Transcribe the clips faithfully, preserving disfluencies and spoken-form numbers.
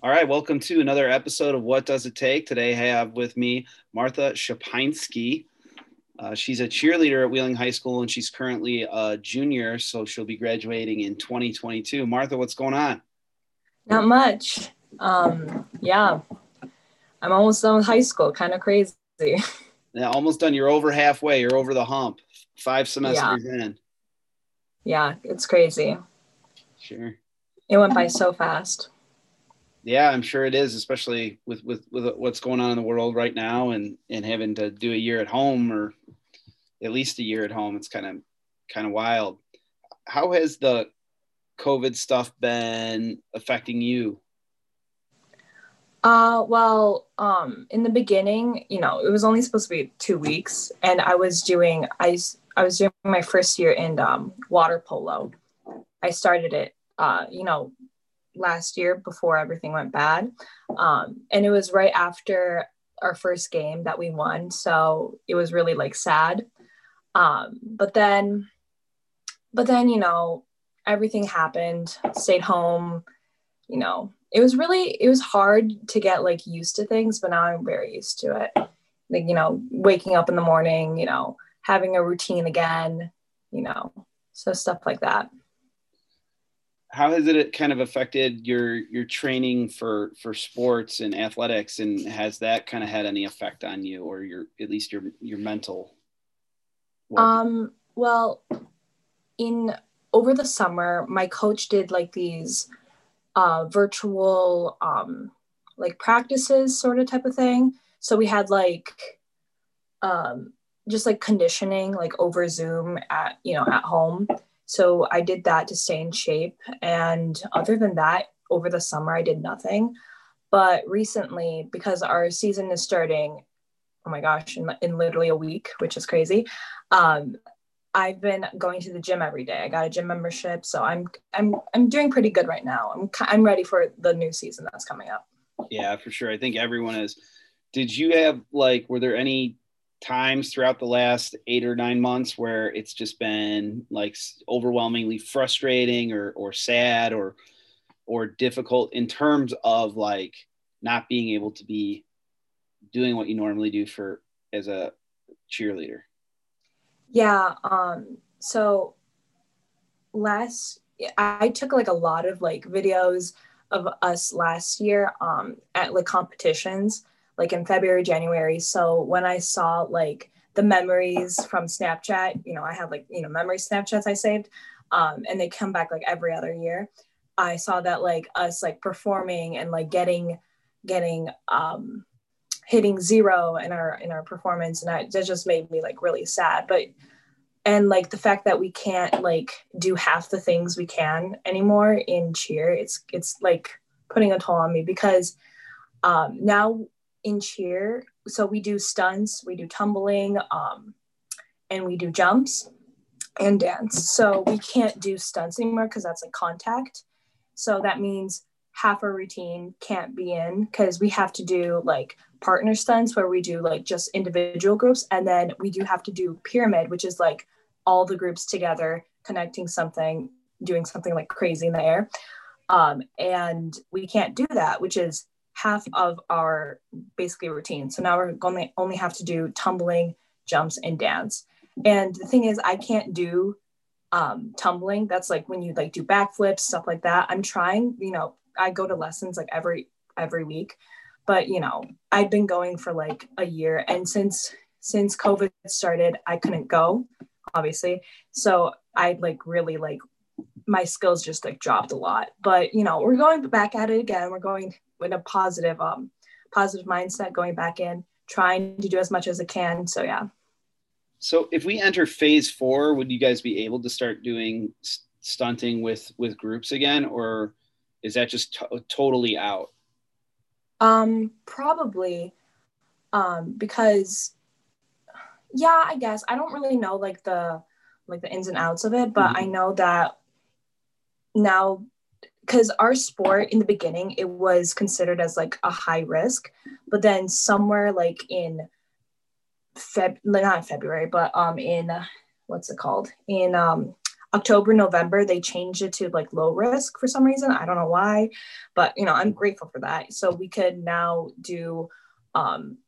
All right, welcome to another episode of What Does It Take? Today I have with me Martha Shepinski. Uh, she's a cheerleader at Wheeling High School, and she's currently a junior, so she'll be graduating in twenty twenty-two. Martha, what's going on? Not much. Um, yeah, I'm almost done with high school. Kind of crazy. Yeah, almost done. You're over halfway. You're over the hump. Five semesters yeah. in. Yeah, it's crazy. Sure. It went by so fast. Yeah, I'm sure it is, especially with, with, with what's going on in the world right now and, and having to do a year at home or at least a year at home. It's kind of kind of wild. How has the COVID stuff been affecting you? Uh, well, um, in the beginning, you know, it was only supposed to be two weeks and I was doing I, I was doing my first year in um, water polo. I started it, uh, you know, last year before everything went bad. Um, and it was right after our first game that we won. So it was really like sad. Um, but then, but then, you know, everything happened, stayed home, you know, it was really, it was hard to get like used to things, but now I'm very used to it. Like, you know, waking up in the morning, you know, having a routine again, you know, so stuff like that. How has it kind of affected your your training for, for sports and athletics, and has that kind of had any effect on you or your at least your your mental? Um. Well, in over the summer, my coach did like these uh, virtual um, like practices, sort of type of thing. So we had like um, just like conditioning, like over Zoom at you know at home. So I did that to stay in shape. And other than that, over the summer, I did nothing. But recently, because our season is starting, oh my gosh, in, in literally a week, which is crazy. Um, I've been going to the gym every day. I got a gym membership. So I'm, I'm, I'm doing pretty good right now. I'm, I'm ready for the new season that's coming up. Yeah, for sure. I think everyone is. Did you have like, were there any times throughout the last eight or nine months where it's just been like overwhelmingly frustrating or or sad or or difficult in terms of like not being able to be doing what you normally do for as a cheerleader? Yeah, um so last I took like a lot of like videos of us last year um at like competitions like in February, January. So when I saw like the memories from Snapchat, you know, I had like, you know, memory Snapchats I saved um, and they come back like every other year. I saw that like us like performing and like getting, getting, um, hitting zero in our, in our performance. And I, that just made me like really sad, but, and like the fact that we can't like do half the things we can anymore in cheer, it's, it's like putting a toll on me because um, now in cheer, so we do stunts, we do tumbling, um, and we do jumps and dance. So we can't do stunts anymore because that's like contact. So that means half our routine can't be in because we have to do like partner stunts where we do like just individual groups, and then we do have to do pyramid, which is like all the groups together connecting something, doing something like crazy in the air. Um, and we can't do that, which is half of our basically routine. So now we're going to only have to do tumbling, jumps, and dance. And the thing is, I can't do um, tumbling. That's like when you like do backflips, stuff like that. I'm trying, you know, I go to lessons like every, every week, but you know, I've been going for like a year. And since, since COVID started, I couldn't go, obviously. So I like really like my skills just like dropped a lot, but you know, we're going back at it again. We're going with a positive, um, positive mindset, going back in, trying to do as much as I can. So, yeah. So if we enter phase four, would you guys be able to start doing st- stunting with, with groups again, or is that just t- totally out? Um, probably, um, because yeah, I guess I don't really know like the, like the ins and outs of it, but mm-hmm. I know that now, because our sport in the beginning, it was considered as like a high risk, but then somewhere like in Feb, not February, but um in, what's it called? In um October, November, they changed it to like low risk for some reason. I don't know why, but you know, I'm grateful for that. So we could now do um,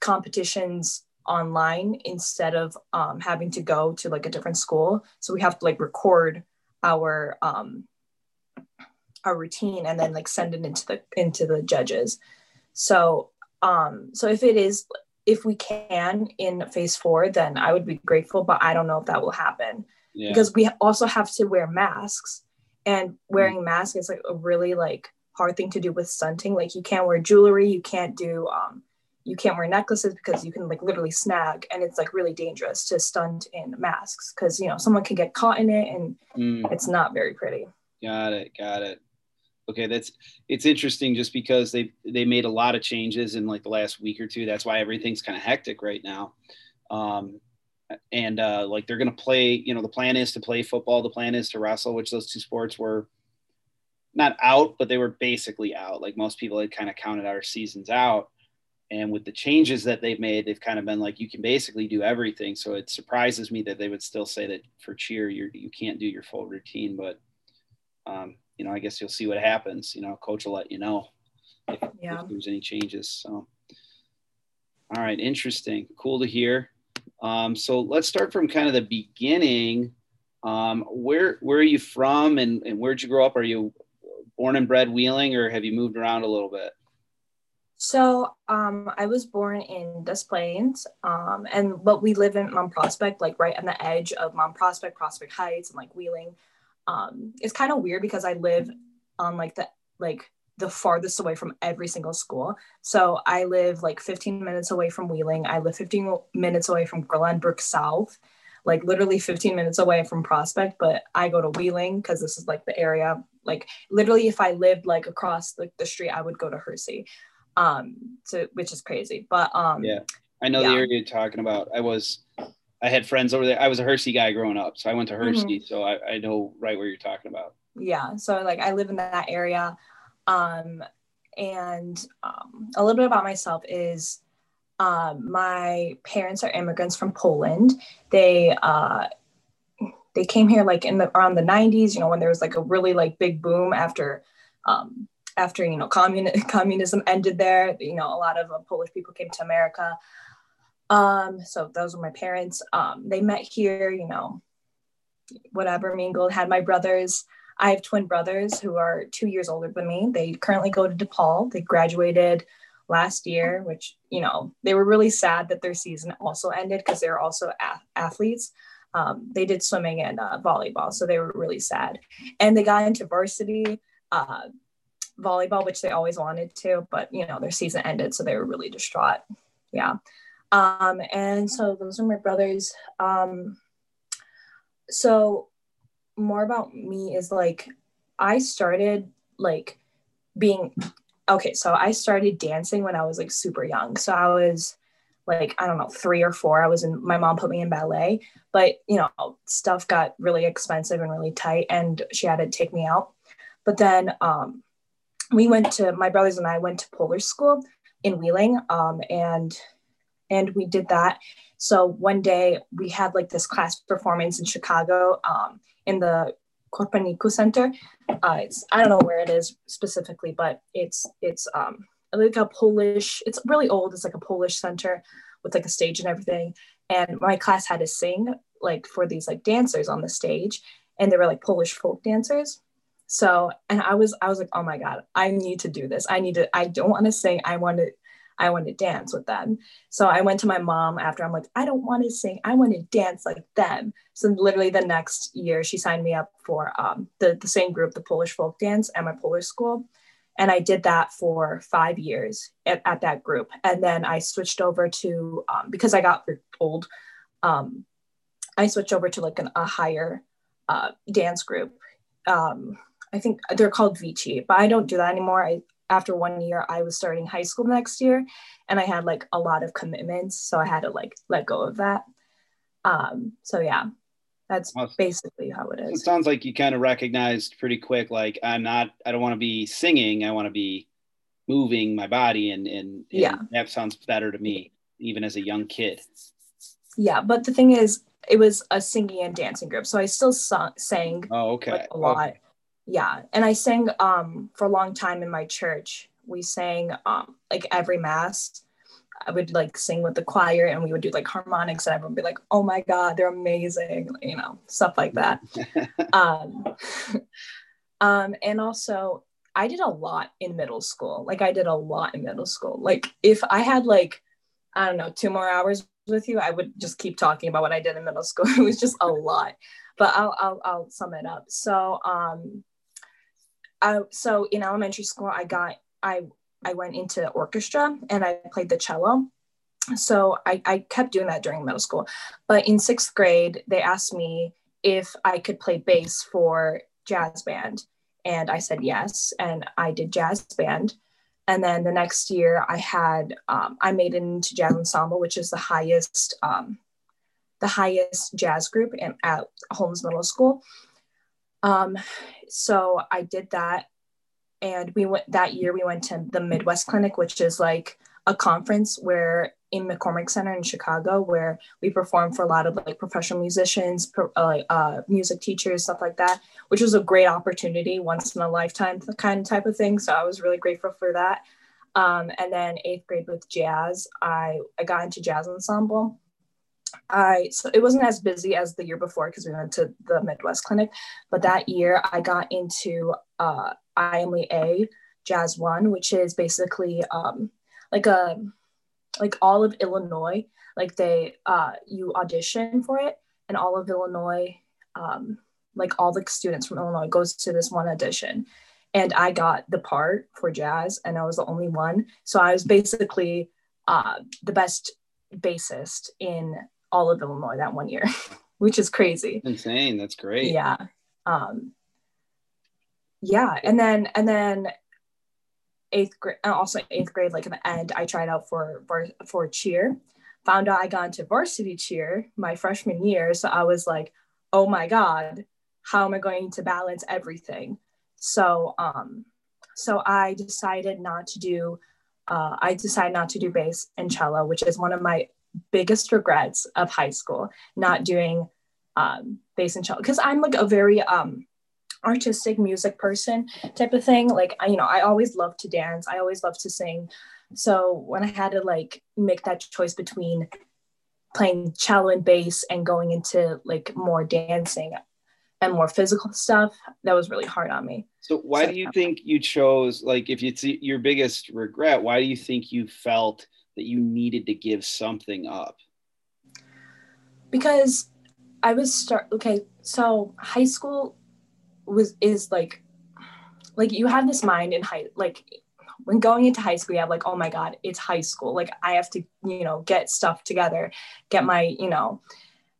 competitions online instead of um, having to go to like a different school. So we have to like record our um, our routine and then like send it into the into the judges. So um, so if it is, if we can in phase four, then I would be grateful, but I don't know if that will happen. Yeah. Because we also have to wear masks, and wearing mm-hmm. masks is like a really like hard thing to do with stunting. Like you can't wear jewelry, you can't do, um, you can't wear necklaces because you can like literally snag, and it's like really dangerous to stunt in masks because, you know, someone can get caught in it and mm. it's not very pretty. Got it. Got it. Okay, that's it's interesting just because they they made a lot of changes in like the last week or two. That's why everything's kind of hectic right now. Um, and uh, like they're going to play, you know, the plan is to play football. The plan is to wrestle, which those two sports were not out, but they were basically out. Like most people had kind of counted our seasons out. And with the changes that they've made, they've kind of been like, you can basically do everything. So it surprises me that they would still say that for cheer, you you can't do your full routine, but um you know, I guess you'll see what happens. You know, coach will let you know if, yeah. if there's any changes. So, all right, interesting, cool to hear. Um, so let's start from kind of the beginning. Um, where where are you from, and, and where'd you grow up? Are you born and bred Wheeling, or have you moved around a little bit? So um, I was born in Des Plaines, um, and but we live in Mount Prospect, like right on the edge of Mount Prospect, Prospect Heights, and like Wheeling. Um, it's kind of weird because I live on like the, like the farthest away from every single school. So I live like fifteen minutes away from Wheeling. I live fifteen minutes away from Glenbrook South, like literally fifteen minutes away from Prospect, but I go to Wheeling because this is like the area, like literally if I lived like across like the street, I would go to Hersey, um, so, which is crazy. But, um, yeah, I know yeah. the area you're talking about. I was, I had friends over there. I was a Hersey guy growing up. So I went to Hersey. Mm-hmm. So I, I know right where you're talking about. Yeah. So like I live in that area. Um, and um, a little bit about myself is uh, my parents are immigrants from Poland. They uh, they came here like in the around the nineties, you know, when there was like a really like big boom after, um, after you know, communi- communism ended there. You know, a lot of uh, Polish people came to America. Um, so those were my parents. Um, they met here, you know, whatever, mingled, had my brothers. I have twin brothers who are two years older than me. They currently go to DePaul. They graduated last year, which, you know, they were really sad that their season also ended because they're also a- athletes. Um, they did swimming and uh, volleyball. So they were really sad. And they got into varsity, uh, volleyball, which they always wanted to, but you know, their season ended. So they were really distraught. Yeah. Um, and so those are my brothers. Um, so more about me is like, I started like being, okay. So I started dancing when I was like super young. So I was like, I don't know, three or four, I was in, my mom put me in ballet, but you know, stuff got really expensive and really tight and she had to take me out. But then, um, we went to, my brothers and I went to Polish school in Wheeling. Um, and And we did that. So one day we had like this class performance in Chicago um, in the Korpaniku Center. Uh, it's, I don't know where it is specifically, but it's it's um, like a Polish, it's really old. It's like a Polish center with like a stage and everything. And my class had to sing like for these like dancers on the stage. And they were like Polish folk dancers. So, and I was, I was like, oh my God, I need to do this. I need to, I don't want to sing. I want to I want to dance with them. So I went to my mom after. I'm like, I don't want to sing. I want to dance like them. So literally the next year, she signed me up for um, the, the same group, the Polish folk dance at my Polish school. And I did that for five years at, at that group. And then I switched over to, um, because I got old, um, I switched over to like an, a higher uh, dance group. Um, I think they're called V T, but I don't do that anymore. I After one year, I was starting high school next year, and I had like a lot of commitments, so I had to like let go of that. Um, so yeah, that's awesome. Basically how it is. It sounds like you kind of recognized pretty quick, like I'm not, I don't want to be singing, I want to be moving my body, and, and and yeah, that sounds better to me, even as a young kid. Yeah, but the thing is, it was a singing and dancing group. So I still sung, sang oh, okay. like, a lot. Okay. Yeah. And I sang um, for a long time in my church. We sang um, like every mass. I would like sing with the choir and we would do like harmonics and everyone would be like, oh my God, they're amazing. You know, stuff like that. um, um, and also I did a lot in middle school. Like I did a lot in middle school. Like if I had like, I don't know, two more hours with you, I would just keep talking about what I did in middle school. It was just a lot, but I'll, I'll, I'll sum it up. So, um, I, so in elementary school, I got, I, I went into orchestra and I played the cello. So I, I kept doing that during middle school. But in sixth grade, they asked me if I could play bass for jazz band. And I said yes, and I did jazz band. And then the next year I had, um, I made it into jazz ensemble, which is the highest, um, the highest jazz group in, at Holmes Middle School. Um, so I did that. And we went that year, we went to the Midwest Clinic, which is like a conference where in McCormick Center in Chicago, where we performed for a lot of like professional musicians, uh, uh, music teachers, stuff like that, which was a great opportunity, once in a lifetime kind of type of thing. So I was really grateful for that. Um, and then eighth grade with jazz, I, I got into jazz ensemble. I so it wasn't as busy as the year before because we went to the Midwest Clinic, but that year I got into uh, I M L A Jazz One, which is basically um, like a like all of Illinois. Like they uh, you audition for it, and all of Illinois, um, like all the students from Illinois, goes to this one audition, and I got the part for jazz, and I was the only one. So I was basically uh, the best bassist in all of Illinois that one year, which is crazy. Insane. That's great. Yeah. Um, yeah. And then, and then eighth grade, also eighth grade, like at the end, I tried out for, for cheer, found out I got into varsity cheer my freshman year. So I was like, oh my God, how am I going to balance everything? So, um, so I decided not to do, uh, I decided not to do bass and cello, which is one of my biggest regrets of high school, not doing um bass and cello, because I'm like a very um artistic music person type of thing. Like I, you know I always loved to dance, I always loved to sing. So when I had to like make that choice between playing cello and bass and going into like more dancing and more physical stuff, that was really hard on me. So why so, do you think you chose, like if it's your biggest regret, why do you think you felt that you needed to give something up? Because I was start okay. So high school was is like, like you have this mind in high, like when going into high school, you have like, oh my God, it's high school. Like I have to, you know, get stuff together, get my, you know.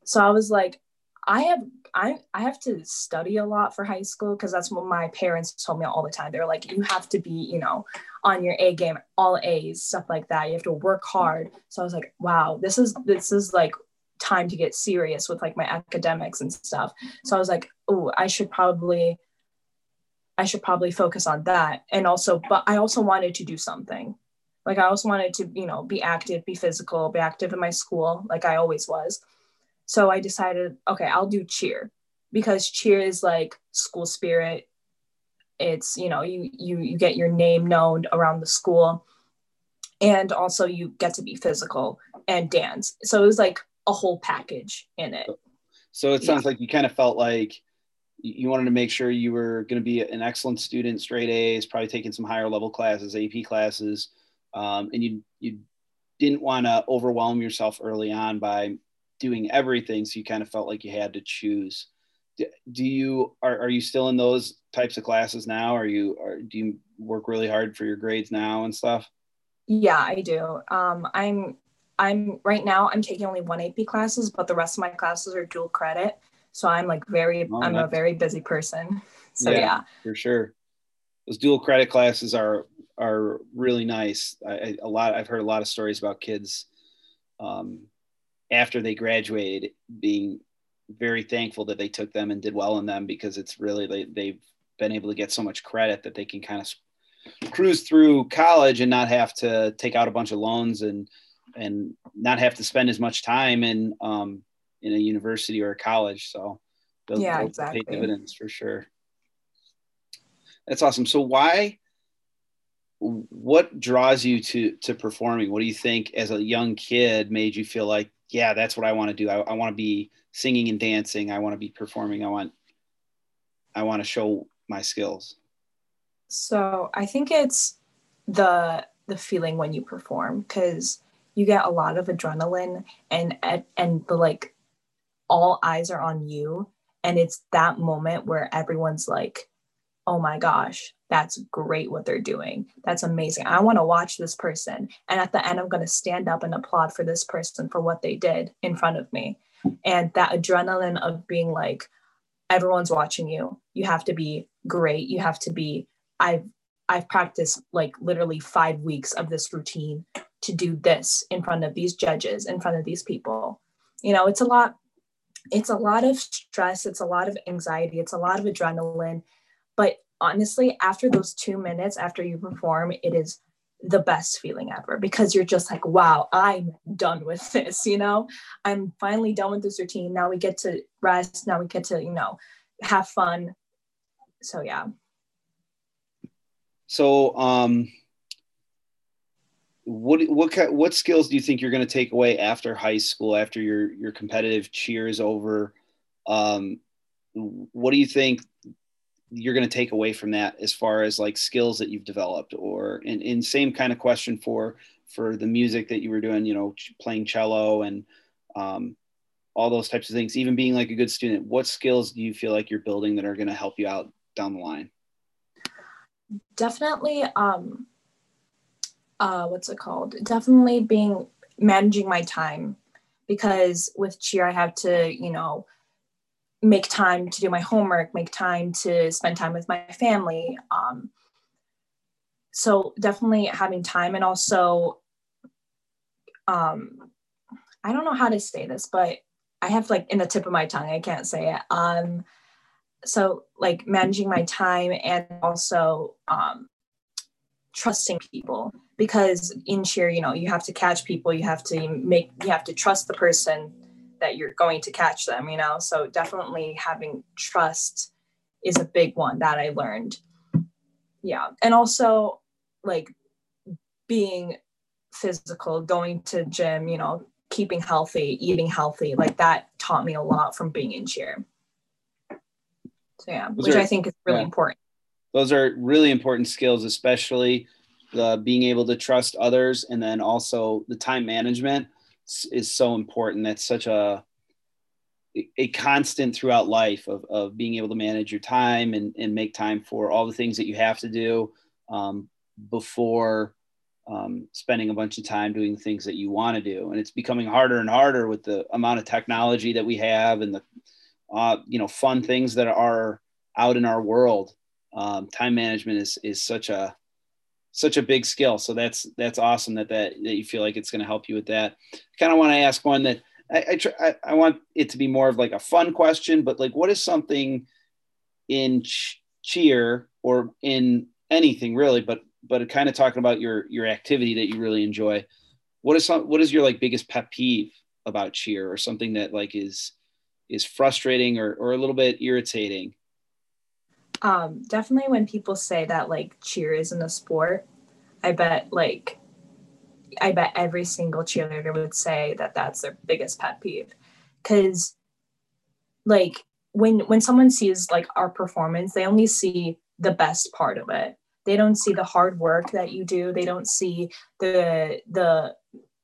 So I was like, I have, I I have to study a lot for high school, because that's what my parents told me all the time. They're like, you have to be, you know, on your A game, all A's, stuff like that. You have to work hard. So I was like, wow, this is this is like time to get serious with like my academics and stuff. So I was like, oh, I should probably, I should probably focus on that. And also, but I also wanted to do something. Like I also wanted to, you know, be active, be physical, be active in my school, like I always was. So I decided, okay, I'll do cheer, because cheer is like school spirit. It's, you know, you, you, you get your name known around the school, and also you get to be physical and dance. So it was like a whole package in it. So it sounds yeah. like you kind of felt like you wanted to make sure you were going to be an excellent student, straight A's, probably taking some higher level classes, A P classes. Um, and you, you didn't want to overwhelm yourself early on by doing everything, so you kind of felt like you had to choose. Do you are, are you still in those types of classes now? Are you are, do you work really hard for your grades now and stuff? Yeah, I do. Um, I'm I'm right now I'm taking only one A P classes, but the rest of my classes are dual credit. So I'm like very oh, I'm a very busy person. So yeah, yeah, for sure. Those dual credit classes are are really nice. I, I a lot I've heard a lot of stories about kids. Um, after they graduated, being very thankful that they took them and did well in them, because it's really, they, they've been able to get so much credit that they can kind of cruise through college and not have to take out a bunch of loans and, and not have to spend as much time in, um, in a university or a college. So those, yeah, those exactly. Pay dividends for sure. That's awesome. So why, what draws you to, to performing? What do you think as a young kid made you feel like, yeah, that's what I want to do. I, I want to be singing and dancing. I want to be performing. I want, I want to show my skills. So I think it's the, the feeling when you perform, because you get a lot of adrenaline and, and the, like, all eyes are on you. And it's that moment where everyone's like, oh my gosh, that's great what they're doing. That's amazing. I want to watch this person. And at the end, I'm going to stand up and applaud for this person for what they did in front of me. And that adrenaline of being like, everyone's watching you. You have to be great. You have to be, I've, I've practiced like literally five weeks of this routine to do this in front of these judges, in front of these people. You know, it's a lot, it's a lot of stress. It's a lot of anxiety. It's a lot of adrenaline. But honestly, after those two minutes, after you perform, it is the best feeling ever, because you're just like, wow, I'm done with this. You know, I'm finally done with this routine. Now we get to rest. Now we get to, you know, have fun. So, yeah. So, um, what, what, what skills do you think you're going to take away after high school, after your, your competitive cheer is over? Um, what do you think you're going to take away from that as far as like skills that you've developed? Or in, in same kind of question for, for the music that you were doing, you know, playing cello and um, all those types of things, even being like a good student, what skills do you feel like you're building that are going to help you out down the line? Definitely. Um, uh, what's it called? Definitely being managing my time, because with cheer, I have to, you know, make time to do my homework, make time to spend time with my family. Um, so definitely having time. And also, um, I don't know how to say this, but I have like in the tip of my tongue, I can't say it. Um, so like managing my time and also um, trusting people, because in cheer, you know, you have to catch people, you have to make, you have to trust the person that you're going to catch them, you know? So definitely having trust is a big one that I learned. Yeah. And also like being physical, going to gym, you know, keeping healthy, eating healthy, like that taught me a lot from being in cheer. So yeah, those which are, I think is really yeah. important. Those are really important skills, especially the being able to trust others. And then also the time management is so important. That's such a a constant throughout life of, of being able to manage your time and, and make time for all the things that you have to do um, before um, spending a bunch of time doing the things that you want to do. And it's becoming harder and harder with the amount of technology that we have and the uh, you know, fun things that are out in our world. Um, time management is is such a such a big skill. So that's, that's awesome that, that, that you feel like it's going to help you with that. I kind of want to ask one that I, I, try, I, I want it to be more of like a fun question, but like, what is something in ch- cheer or in anything really, but, but kind of talking about your, your activity that you really enjoy. What is some, what is your like biggest pet peeve about cheer, or something that like is, is frustrating or, or a little bit irritating? Um, definitely when people say that like cheer isn't a sport, I bet like, I bet every single cheerleader would say that that's their biggest pet peeve. Cause like when, when someone sees like our performance, they only see the best part of it. They don't see the hard work that you do. They don't see the, the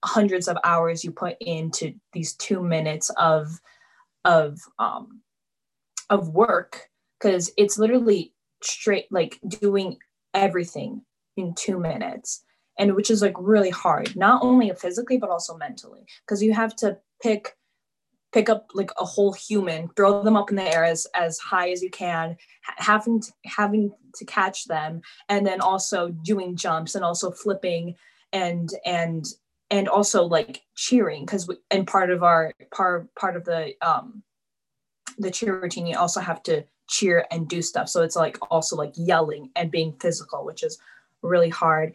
hundreds of hours you put into these two minutes of, of, um, of work. Because it's literally straight, like doing everything in two minutes, and which is like really hard, not only physically, but also mentally, because you have to pick, pick up like a whole human, throw them up in the air as, as high as you can, having to, having to catch them, and then also doing jumps and also flipping and, and, and also like cheering, because, and part of our, part, part of the, um, the cheer routine, you also have to cheer and do stuff. So it's like also like yelling and being physical, which is really hard.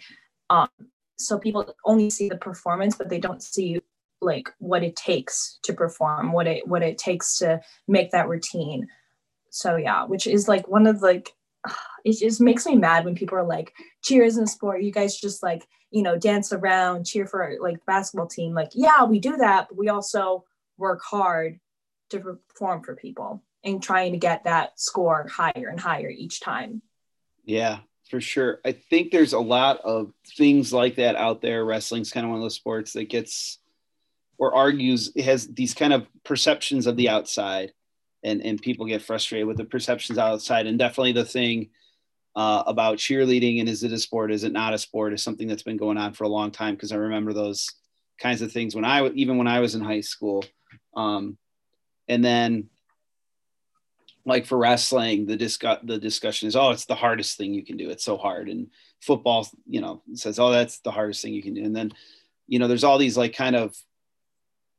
Um, so people only see the performance, but they don't see like what it takes to perform, what it what it takes to make that routine. So yeah, which is like one of like, it just makes me mad when people are like, cheer isn't a sport. You guys just like, you know, dance around, cheer for like the basketball team. Like, yeah, we do that, but we also work hard to perform for people and trying to get that score higher and higher each time. Yeah, for sure. I think there's a lot of things like that out there. Wrestling's kind of one of those sports that gets or argues, it has these kind of perceptions of the outside, and, and people get frustrated with the perceptions outside. And definitely the thing uh, about cheerleading and is it a sport, is it not a sport, is something that's been going on for a long time. Because I remember those kinds of things when I, even when I was in high school. Um, and then like for wrestling, the discuss, the discussion is, oh, it's the hardest thing you can do. It's so hard. And football, you know, says, oh, that's the hardest thing you can do. And then, you know, there's all these like kind of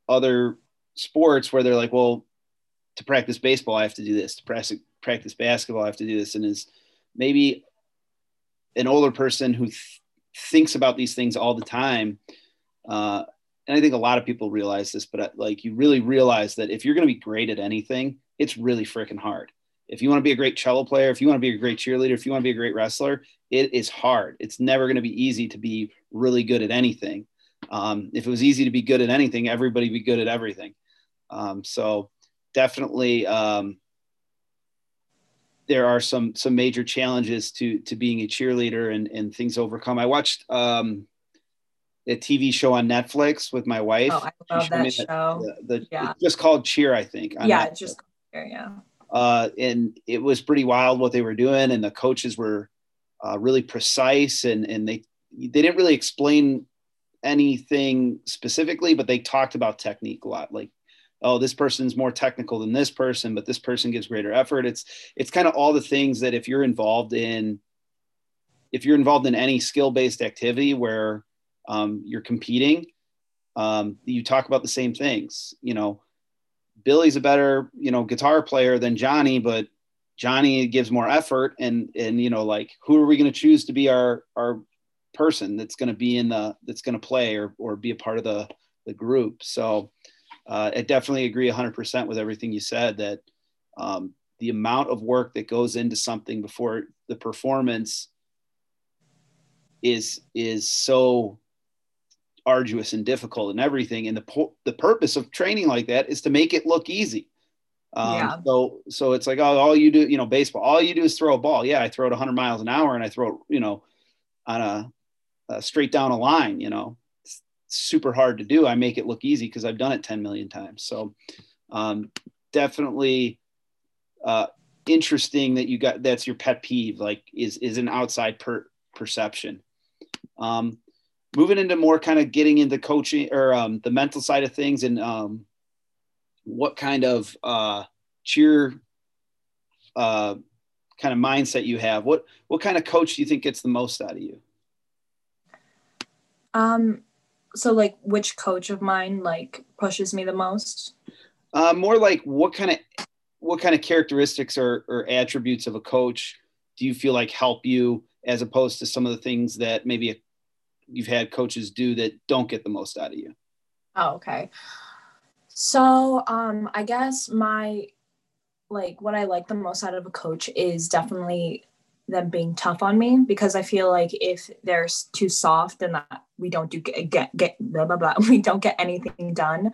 other sports where they're like, well, to practice baseball, I have to do this. To practice, practice basketball, I have to do this. And is maybe an older person who th- thinks about these things all the time. Uh, and I think a lot of people realize this, but like you really realize that if you're going to be great at anything, it's really freaking hard. If you want to be a great cello player, if you want to be a great cheerleader, if you want to be a great wrestler, it is hard. It's never going to be easy to be really good at anything. Um, if it was easy to be good at anything, everybody would be good at everything. Um, so definitely um, there are some, some major challenges to, to being a cheerleader and, and things overcome. I watched um, a T V show on Netflix with my wife. Oh, I love that show. The, the, yeah. It's just called Cheer, I think. Yeah. Netflix. It's just called Cheer, yeah. Uh, and it was pretty wild what they were doing. And the coaches were uh, really precise and, and they, they didn't really explain anything specifically, but they talked about technique a lot. Like, oh, this person's more technical than this person, but this person gives greater effort. It's, it's kind of all the things that if you're involved in, if you're involved in any skill-based activity where um, you're competing, um, you talk about the same things. You know, Billy's a better, you know, guitar player than Johnny, but Johnny gives more effort. And, and, you know, like, who are we going to choose to be our, our person that's going to be in the, that's going to play or, or be a part of the, the group. So uh, I definitely agree a hundred percent with everything you said, that um, the amount of work that goes into something before the performance is, is so arduous and difficult and everything. And the, po- the purpose of training like that is to make it look easy. Um, yeah. So, so it's like, oh, all you do, you know, baseball, all you do is throw a ball. Yeah. I throw it a hundred miles an hour and I throw, you know, on a, Uh, straight down a line, you know, it's super hard to do. I make it look easy because I've done it ten million times. So um, definitely uh, interesting that you got, that's your pet peeve, like is, is an outside per- perception. Um, moving into more kind of getting into coaching or um, the mental side of things and um, what kind of uh, cheer uh, kind of mindset you have. What, what kind of coach do you think gets the most out of you? Um, so like which coach of mine, like pushes me the most? Uh, more like what kind of, what kind of characteristics or, or attributes of a coach do you feel like help you as opposed to some of the things that maybe a, you've had coaches do that don't get the most out of you? Oh, okay. So, um, I guess my, like what I like the most out of a coach is definitely them being tough on me, because I feel like if they're too soft, then we don't do get, get, get blah, blah, blah. We don't get anything done.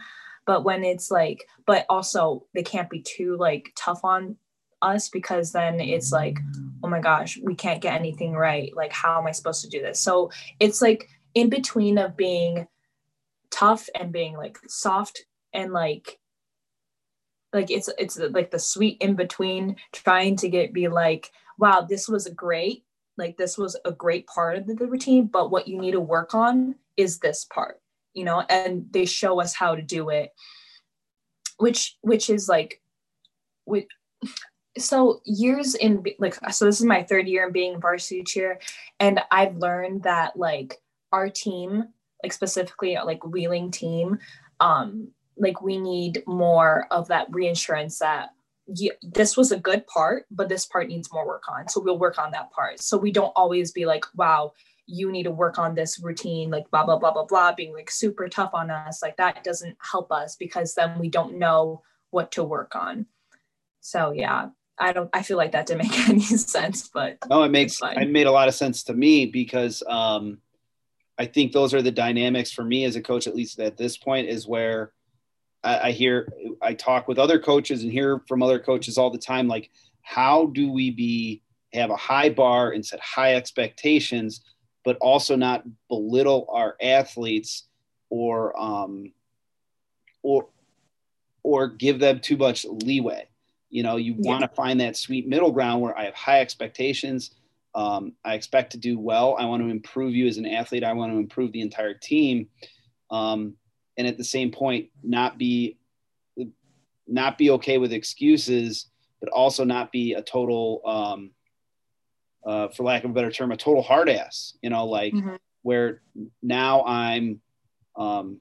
But when it's like, but also they can't be too like tough on us, because then it's like, oh my gosh, we can't get anything right. Like, how am I supposed to do this? So it's like in between of being tough and being like soft and like, like it's, it's like the sweet in between, trying to get, be like, wow, this was a great, like, this was a great part of the, the routine, but what you need to work on is this part, you know, and they show us how to do it, which, which is like, with, so years in, like, so this is my third year in being varsity cheer. And I've learned that like our team, like specifically like Wheeling team, um, like we need more of that reassurance that, yeah, this was a good part, but this part needs more work on. So we'll work on that part. So we don't always be like, wow, you need to work on this routine, like blah, blah, blah, blah, blah, being like super tough on us, like that doesn't help us because then we don't know what to work on. So yeah, I don't, I feel like that didn't make any sense, but. No, it makes, it made a lot of sense to me because um, I think those are the dynamics for me as a coach, at least at this point, is where I, I hear, I talk with other coaches and hear from other coaches all the time, like, how do we be, have a high bar and set high expectations, but also not belittle our athletes or, um, or, or give them too much leeway. You know, you yeah. want to find that sweet middle ground where I have high expectations. Um, I expect to do well. I want to improve you as an athlete. I want to improve the entire team. Um, and at the same point, not be, not be okay with excuses, but also not be a total, um, uh, for lack of a better term, a total hard ass, you know, like mm-hmm. where now I'm, um,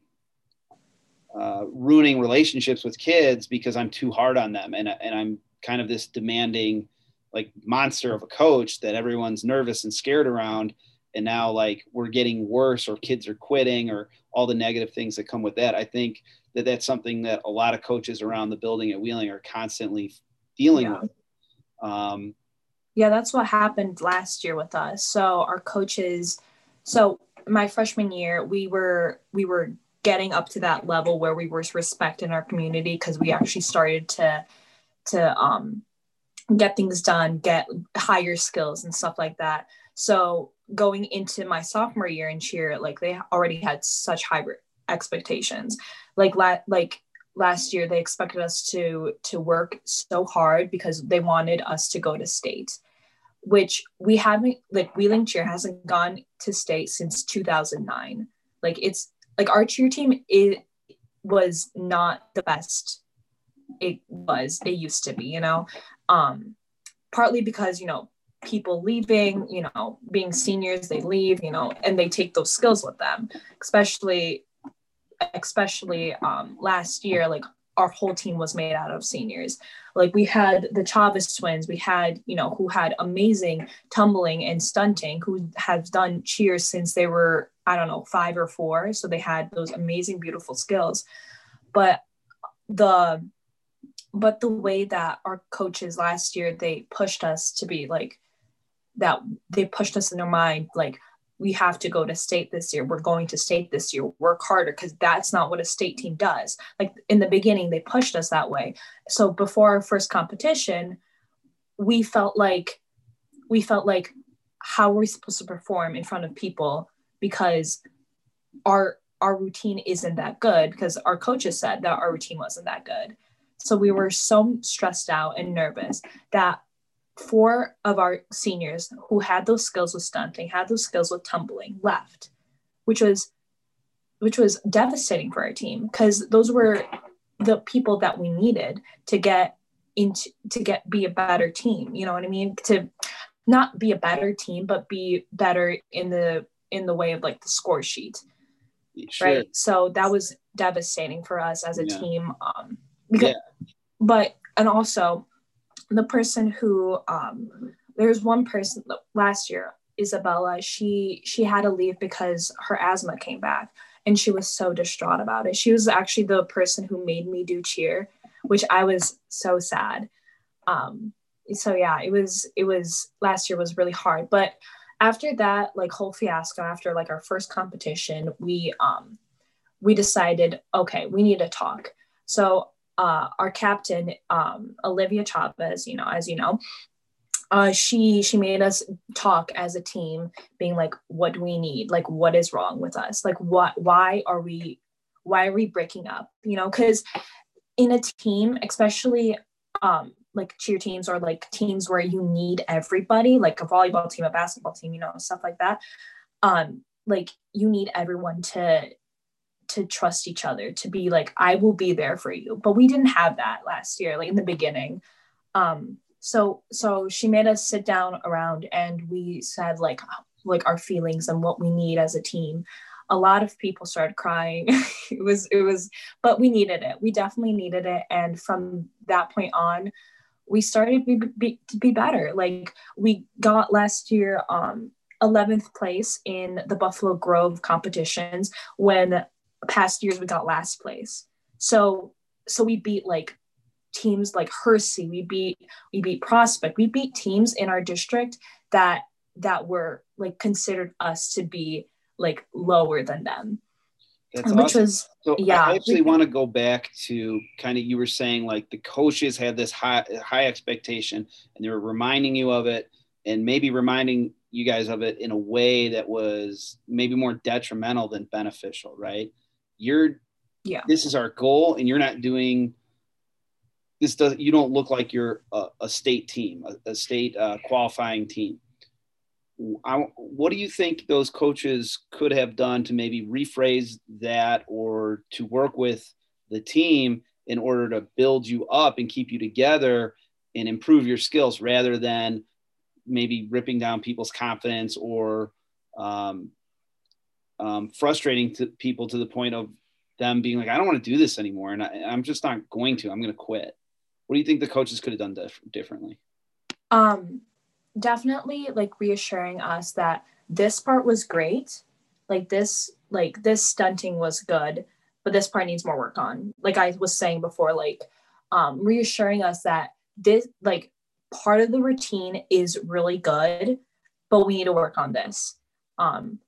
Uh, ruining relationships with kids because I'm too hard on them. And, and I'm kind of this demanding, like, monster of a coach that everyone's nervous and scared around. And now, like, we're getting worse, or kids are quitting, or all the negative things that come with that. I think that that's something that a lot of coaches around the building at Wheeling are constantly dealing yeah. with. Um, yeah, that's what happened last year with us. So our coaches, so my freshman year, we were, we were, getting up to that level where we were respected in our community, because we actually started to to um, get things done, get higher skills and stuff like that. So going into my sophomore year in cheer, like, they already had such high expectations. Like la- like last year, they expected us to to work so hard because they wanted us to go to state, which we haven't. Like, Wheeling cheer hasn't gone to state since two thousand nine. Like, it's Like our cheer team, it was not the best it was, it used to be, you know, um, partly because, you know, people leaving, you know, being seniors, they leave, you know, and they take those skills with them, especially, especially um, last year, like, our whole team was made out of seniors. Like, we had the Chavez twins, we had, you know, who had amazing tumbling and stunting, who have done cheer since they were, I don't know, five or four. So they had those amazing, beautiful skills. But the, but the way that our coaches last year, they pushed us to be like that, they pushed us in their mind, like, we have to go to state this year. We're going to state this year. Work harder, because that's not what a state team does. Like, in the beginning, they pushed us that way. So before our first competition, we felt like, we felt like, how are we supposed to perform in front of people? Because our, our routine isn't that good, because our coaches said that our routine wasn't that good. So we were so stressed out and nervous that four of our seniors who had those skills with stunting, had those skills with tumbling, left, which was, which was devastating for our team, because those were the people that we needed to get into, to get, be a better team. You know what I mean? To not be a better team, but be better in the, in the way of, like, the score sheet. Sure. Right. So that was devastating for us as a yeah. team. Um, because, yeah. but, and also, the person who, um, there's one person last year, Isabella, she, she had to leave because her asthma came back, and she was so distraught about it. She was actually the person who made me do cheer, which I was so sad. Um, so yeah, it was, it was, last year was really hard. But after that, like, whole fiasco, after, like, our first competition, we, um, we decided, okay, we need to talk. So Uh, our captain, um, Olivia Chavez, you know, as you know, uh, she, she made us talk as a team, being like, what do we need? Like, what is wrong with us? Like, what, why are we, why are we breaking up? You know, cause in a team, especially, um, like, cheer teams, or like teams where you need everybody, like a volleyball team, a basketball team, you know, stuff like that. Um, like, you need everyone to, to trust each other, to be like, I will be there for you. But we didn't have that last year, like, in the beginning. Um, so, so she made us sit down around, and we said, like, like our feelings and what we need as a team. A lot of people started crying. It was, it was, but we needed it. We definitely needed it. And from that point on, we started to be, be, to be better. Like, we got last year, um, eleventh place in the Buffalo Grove competitions when past years we got last place. So, so we beat like teams like Hersey, we beat, we beat Prospect, we beat teams in our district that, that were like considered us to be like lower than them. That's which awesome. was, so yeah. I actually want to go back to kind of, you were saying like the coaches had this high, high expectation and they were reminding you of it and maybe reminding you guys of it in a way that was maybe more detrimental than beneficial, right? You're, yeah, this is our goal and you're not doing this. Doesn't, you don't look like you're a, a state team, a, a state uh, qualifying team. I, what do you think those coaches could have done to maybe rephrase that or to work with the team in order to build you up and keep you together and improve your skills rather than maybe ripping down people's confidence or um, um, frustrating to people to the point of them being like, I don't want to do this anymore. And I, I'm just not going to, I'm going to quit. What do you think the coaches could have done dif- differently? Um, definitely like reassuring us that this part was great. Like this, like this stunting was good, but this part needs more work on. Like I was saying before, like um, reassuring us that this, like, part of the routine is really good, but we need to work on this. Um,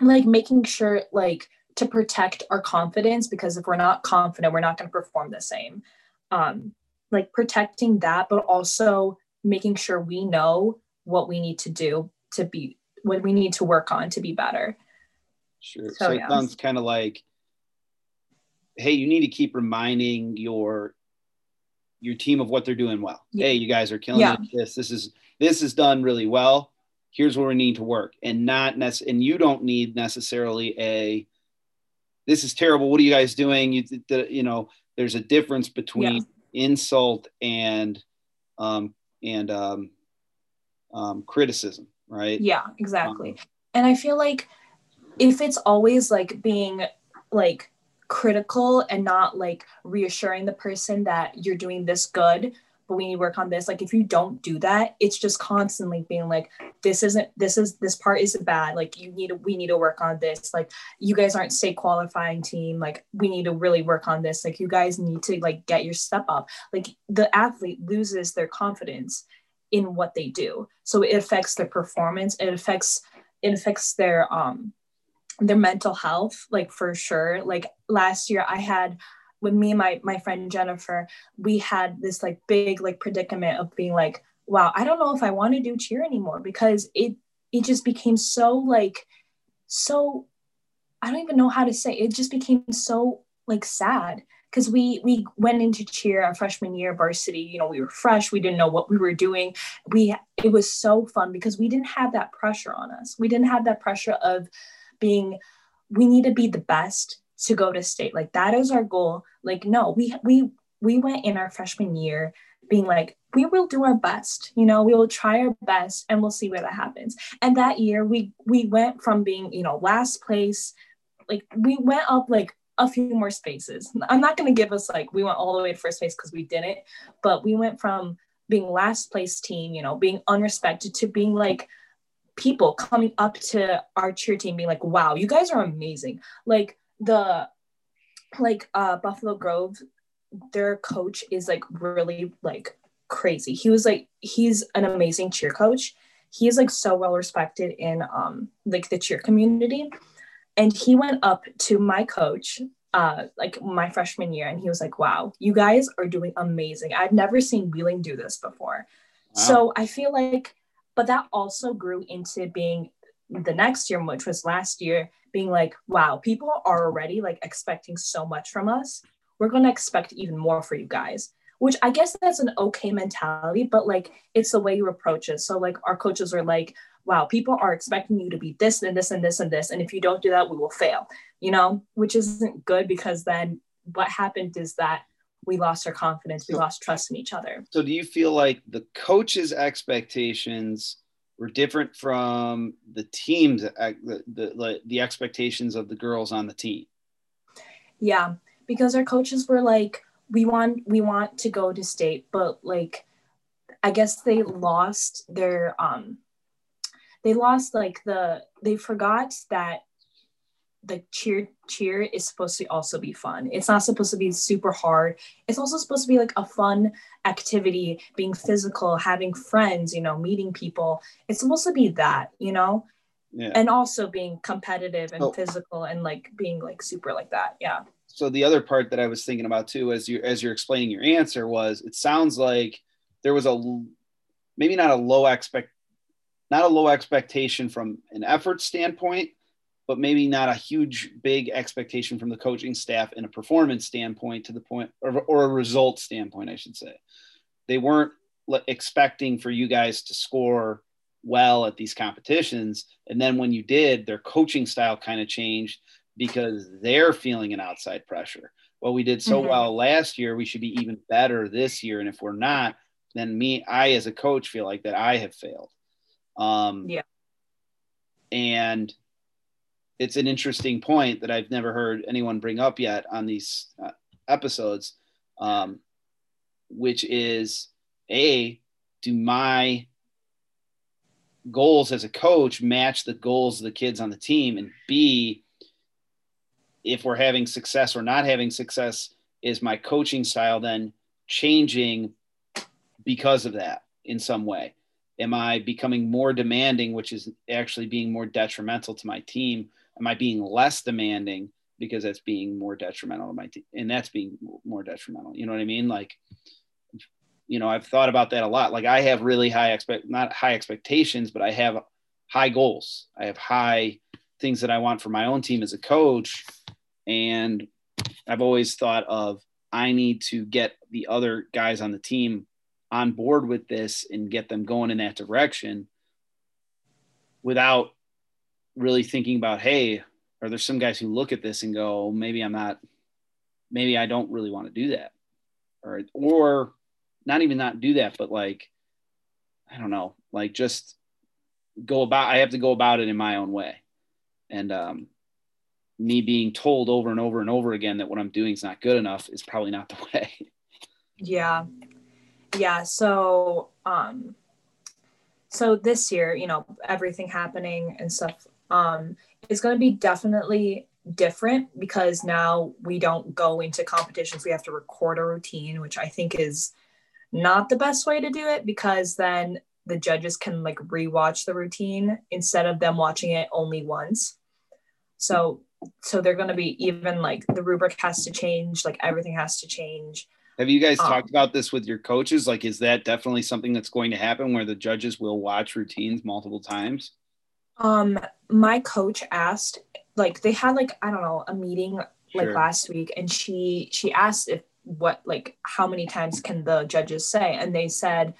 like making sure like to protect our confidence, because if we're not confident, we're not going to perform the same. Um, like protecting that, but also making sure we know what we need to do to be, what we need to work on to be better. Sure. So, so it yeah. sounds kind of like, hey, you need to keep reminding your your team of what they're doing well. Yeah. Hey, you guys are killing yeah. this. This is, this is done really well. Here's where we need to work and not necessarily, and you don't need necessarily a, this is terrible. What are you guys doing? You, the, you know, there's a difference between yeah. insult and, um, and, um, um, criticism, right? Yeah, exactly. Um, and I feel like if it's always like being like critical and not like reassuring the person that you're doing this good, but we need to work on this. Like if you don't do that, it's just constantly being like, this isn't, this is, this part isn't bad. Like you need to, we need to work on this. Like you guys aren't state qualifying team. Like we need to really work on this. Like you guys need to like get your step up. Like the athlete loses their confidence in what they do. So it affects their performance. It affects, it affects their, um, their mental health, like for sure. Like last year I had, with me and my, my friend Jennifer, we had this like big like predicament of being like, wow, I don't know if I want to do cheer anymore, because it, it just became so like, so, I don't even know how to say it, it just became so like sad. Cause we, we went into cheer our freshman year varsity, you know, we were fresh. We didn't know what we were doing. We, it was so fun because we didn't have that pressure on us. We didn't have that pressure of being, we need to be the best to go to state. Like that is our goal. Like, no, we, we, we went in our freshman year being like, we will do our best, you know, we will try our best and we'll see where that happens. And that year we, we went from being, you know, last place, like we went up like a few more spaces. I'm not going to give us like, we went all the way to first place because we didn't, but we went from being last place team, you know, being unrespected to being like people coming up to our cheer team being like, wow, you guys are amazing. Like the, like uh, Buffalo Grove, their coach is like really like crazy. He was like, he's an amazing cheer coach. He is like so well respected in um like the cheer community. And he went up to my coach uh like my freshman year and he was like, wow, you guys are doing amazing. I've never seen Wheeling do this before. Wow. So I feel like, but that also grew into being the next year, which was last year, being like, wow, people are already like expecting so much from us. We're going to expect even more for you guys, which I guess that's an okay mentality, but like, it's the way you approach it. So like our coaches are like, wow, people are expecting you to be this and this and this and this. And if you don't do that, we will fail, you know, which isn't good, because then what happened is that we lost our confidence. We lost trust in each other. So do you feel like the coaches' expectations were different from the teams, the, the, the expectations of the girls on the team? Yeah, because our coaches were like, we want, we want to go to state, but like, I guess they lost their, um, they lost like the, they forgot that the cheer cheer is supposed to also be fun. It's not supposed to be super hard. It's also supposed to be like a fun activity, being physical, having friends, you know, meeting people. It's supposed to be that, you know, yeah. And also being competitive and oh. physical and like being like super like that. Yeah. So the other part that I was thinking about too, as you, as you're explaining your answer was, it sounds like there was a, maybe not a low expect, not a low expectation from an effort standpoint, but maybe not a huge, big expectation from the coaching staff in a performance standpoint to the point, or, or a result standpoint, I should say. They weren't expecting for you guys to score well at these competitions. And then when you did, their coaching style kind of changed because they're feeling an outside pressure. Well, we did so mm-hmm. well last year, we should be even better this year. And if we're not, then me, I as a coach feel like that I have failed. Um, yeah. And it's an interesting point that I've never heard anyone bring up yet on these uh, episodes, um, which is, A, do my goals as a coach match the goals of the kids on the team? And B, if we're having success or not having success, is my coaching style then changing because of that in some way? Am I becoming more demanding, which is actually being more detrimental to my team? Am I being less demanding because that's being more detrimental to my team? And that's being more detrimental. You know what I mean? Like, you know, I've thought about that a lot. Like I have really high expect, not high expectations, but I have high goals. I have high things that I want for my own team as a coach. And I've always thought of, I need to get the other guys on the team on board with this and get them going in that direction without really thinking about, hey, are there some guys who look at this and go, maybe I'm not, maybe I don't really want to do that, or, or not even not do that, but like, I don't know, like just go about, I have to go about it in my own way. And um, me being told over and over and over again that what I'm doing is not good enough is probably not the way. Yeah. Yeah, so um, so this year, you know, everything happening and stuff, um, it's going to be definitely different because now we don't go into competitions. We have to record a routine, which I think is not the best way to do it because then the judges can like rewatch the routine instead of them watching it only once. So, so they're going to be even like the rubric has to change, like everything has to change. Have you guys um, talked about this with your coaches? Like, is that definitely something that's going to happen where the judges will watch routines multiple times? Um, my coach asked, like, they had like, I don't know, a meeting like sure. last week. And she, she asked if what, like, how many times can the judges say? And they said,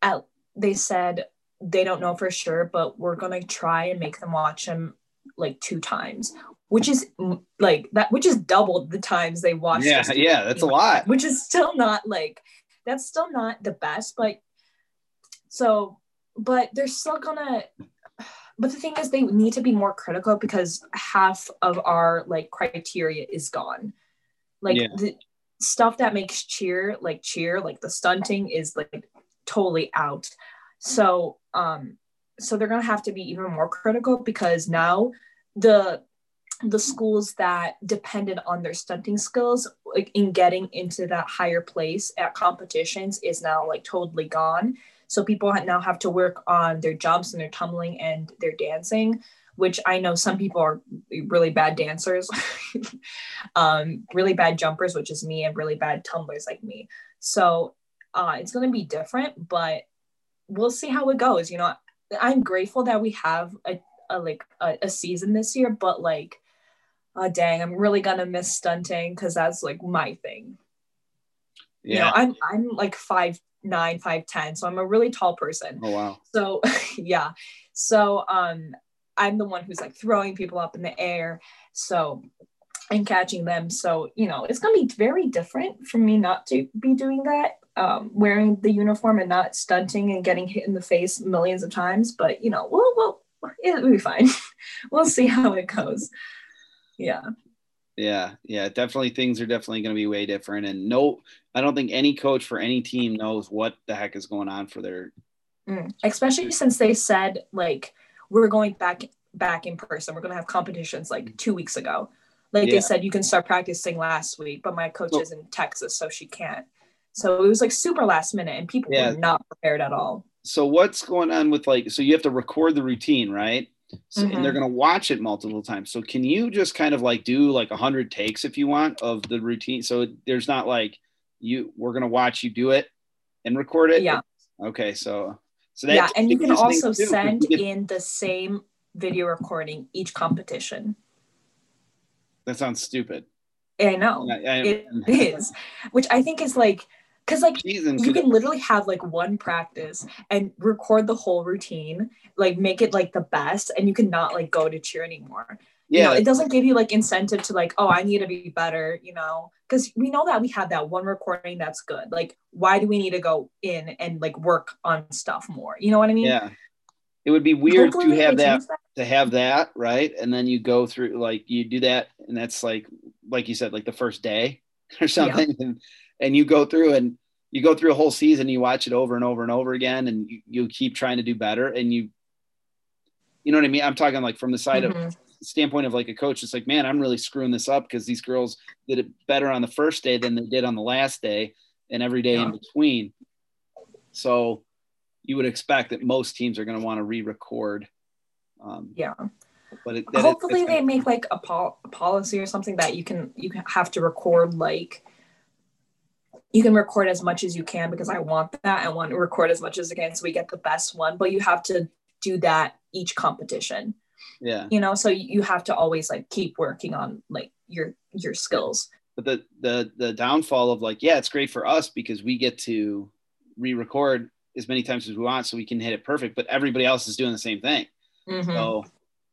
uh, they said, they don't know for sure, but we're going to try and make them watch them like two times. Which is like that, which is double the times they watched. Yeah, yeah, that's a lot. Which is still not like, that's still not the best, but so, but they're still gonna, but the thing is they need to be more critical because half of our like criteria is gone. Like yeah. the stuff that makes cheer, like cheer, like the stunting is like totally out. So, um, so they're gonna have to be even more critical because now the, the schools that depended on their stunting skills like in getting into that higher place at competitions is now like totally gone. So people now have to work on their jumps and their tumbling and their dancing, which I know some people are really bad dancers, um, really bad jumpers, which is me, and really bad tumblers like me. So uh, it's going to be different, but we'll see how it goes. You know, I'm grateful that we have a, a like a, a season this year, but like, oh, dang, I'm really going to miss stunting because that's, like, my thing. Yeah. You know, I'm, I'm like, five nine, five ten, so I'm a really tall person. Oh, wow. So, yeah. So, um, I'm the one who's, like, throwing people up in the air, so, and catching them. So, you know, it's going to be very different for me not to be doing that, um, wearing the uniform and not stunting and getting hit in the face millions of times. But, you know, we'll, we'll, it'll be fine. We'll see how it goes. Yeah. Yeah. Yeah. Definitely. Things are definitely going to be way different. And no, I don't think any coach for any team knows what the heck is going on for their Mm. Especially since they said, like, we're going back back in person. We're going to have competitions like two weeks ago. Like yeah. they said, you can start practicing last week, but my coach oh. is in Texas, so she can't. So it was like super last minute and people yeah. were not prepared at all. So what's going on with like, so you have to record the routine, right? So, mm-hmm. And they're going to watch it multiple times. So can you just kind of like do like a hundred takes if you want of the routine? So there's not like you, we're going to watch you do it and record it. Yeah. Okay. So, so that yeah. And you can also too, send get, in the same video recording each competition. That sounds stupid. I know I, I, it is, which I think is like, cause like season, you can literally have like one practice and record the whole routine, like make it like the best, and you cannot like go to cheer anymore. Yeah. You know, it doesn't give you like incentive to like, oh, I need to be better, you know, cause we know that we have that one recording that's good. Like, why do we need to go in and like work on stuff more? You know what I mean? Yeah. It would be weird Hopefully to have that, that to have that, right? And then you go through like you do that, and that's like like you said, like the first day or something, yeah. and, and you go through and you go through a whole season. You watch it over and over and over again, and you, you keep trying to do better. And you, you know what I mean? I'm talking like from the side mm-hmm. of standpoint of like a coach. It's like, man, I'm really screwing this up because these girls did it better on the first day than they did on the last day, and every day yeah. in between. So. You would expect that most teams are going to want to re-record. Um, yeah. But it, hopefully it, they of, make like a, pol- a policy or something that you can, you have to record, like you can record as much as you can, because I want that. I want to record as much as I can so we get the best one, but you have to do that each competition. Yeah. You know, so you have to always like keep working on like your, your skills. But the, the, the downfall of like, yeah, it's great for us because we get to re-record as many times as we want so we can hit it perfect, but everybody else is doing the same thing. Mm-hmm. So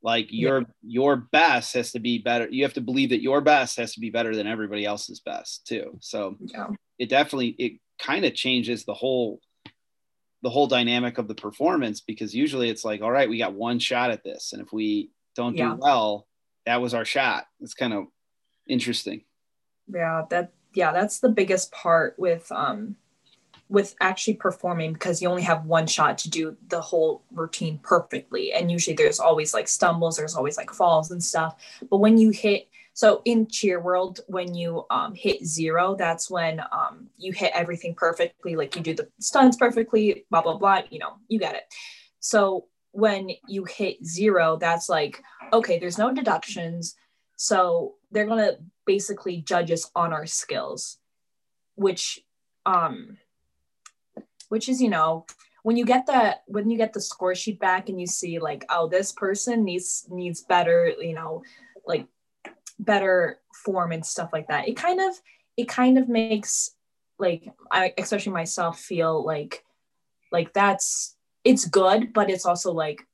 like your, yeah. your best has to be better. You have to believe that your best has to be better than everybody else's best too. So yeah. it definitely, it kind of changes the whole, the whole dynamic of the performance, because usually it's like, all right, we got one shot at this. And if we don't yeah. do well, that was our shot. It's kind of interesting. Yeah. That, yeah, that's the biggest part with, um, with actually performing, because you only have one shot to do the whole routine perfectly. And usually there's always like stumbles, there's always like falls and stuff. But when you hit, so in cheer world, when you um, hit zero, that's when um, you hit everything perfectly. Like you do the stunts perfectly, blah, blah, blah, you know, you get it. So when you hit zero, that's like, okay, there's no deductions. So they're going to basically judge us on our skills, which, um, which is, you know, when you get the, when you get the score sheet back and you see like, oh, this person needs, needs better, you know, like better form and stuff like that. It kind of, it kind of makes like, I, especially myself, feel like, like that's, it's good, but it's also like,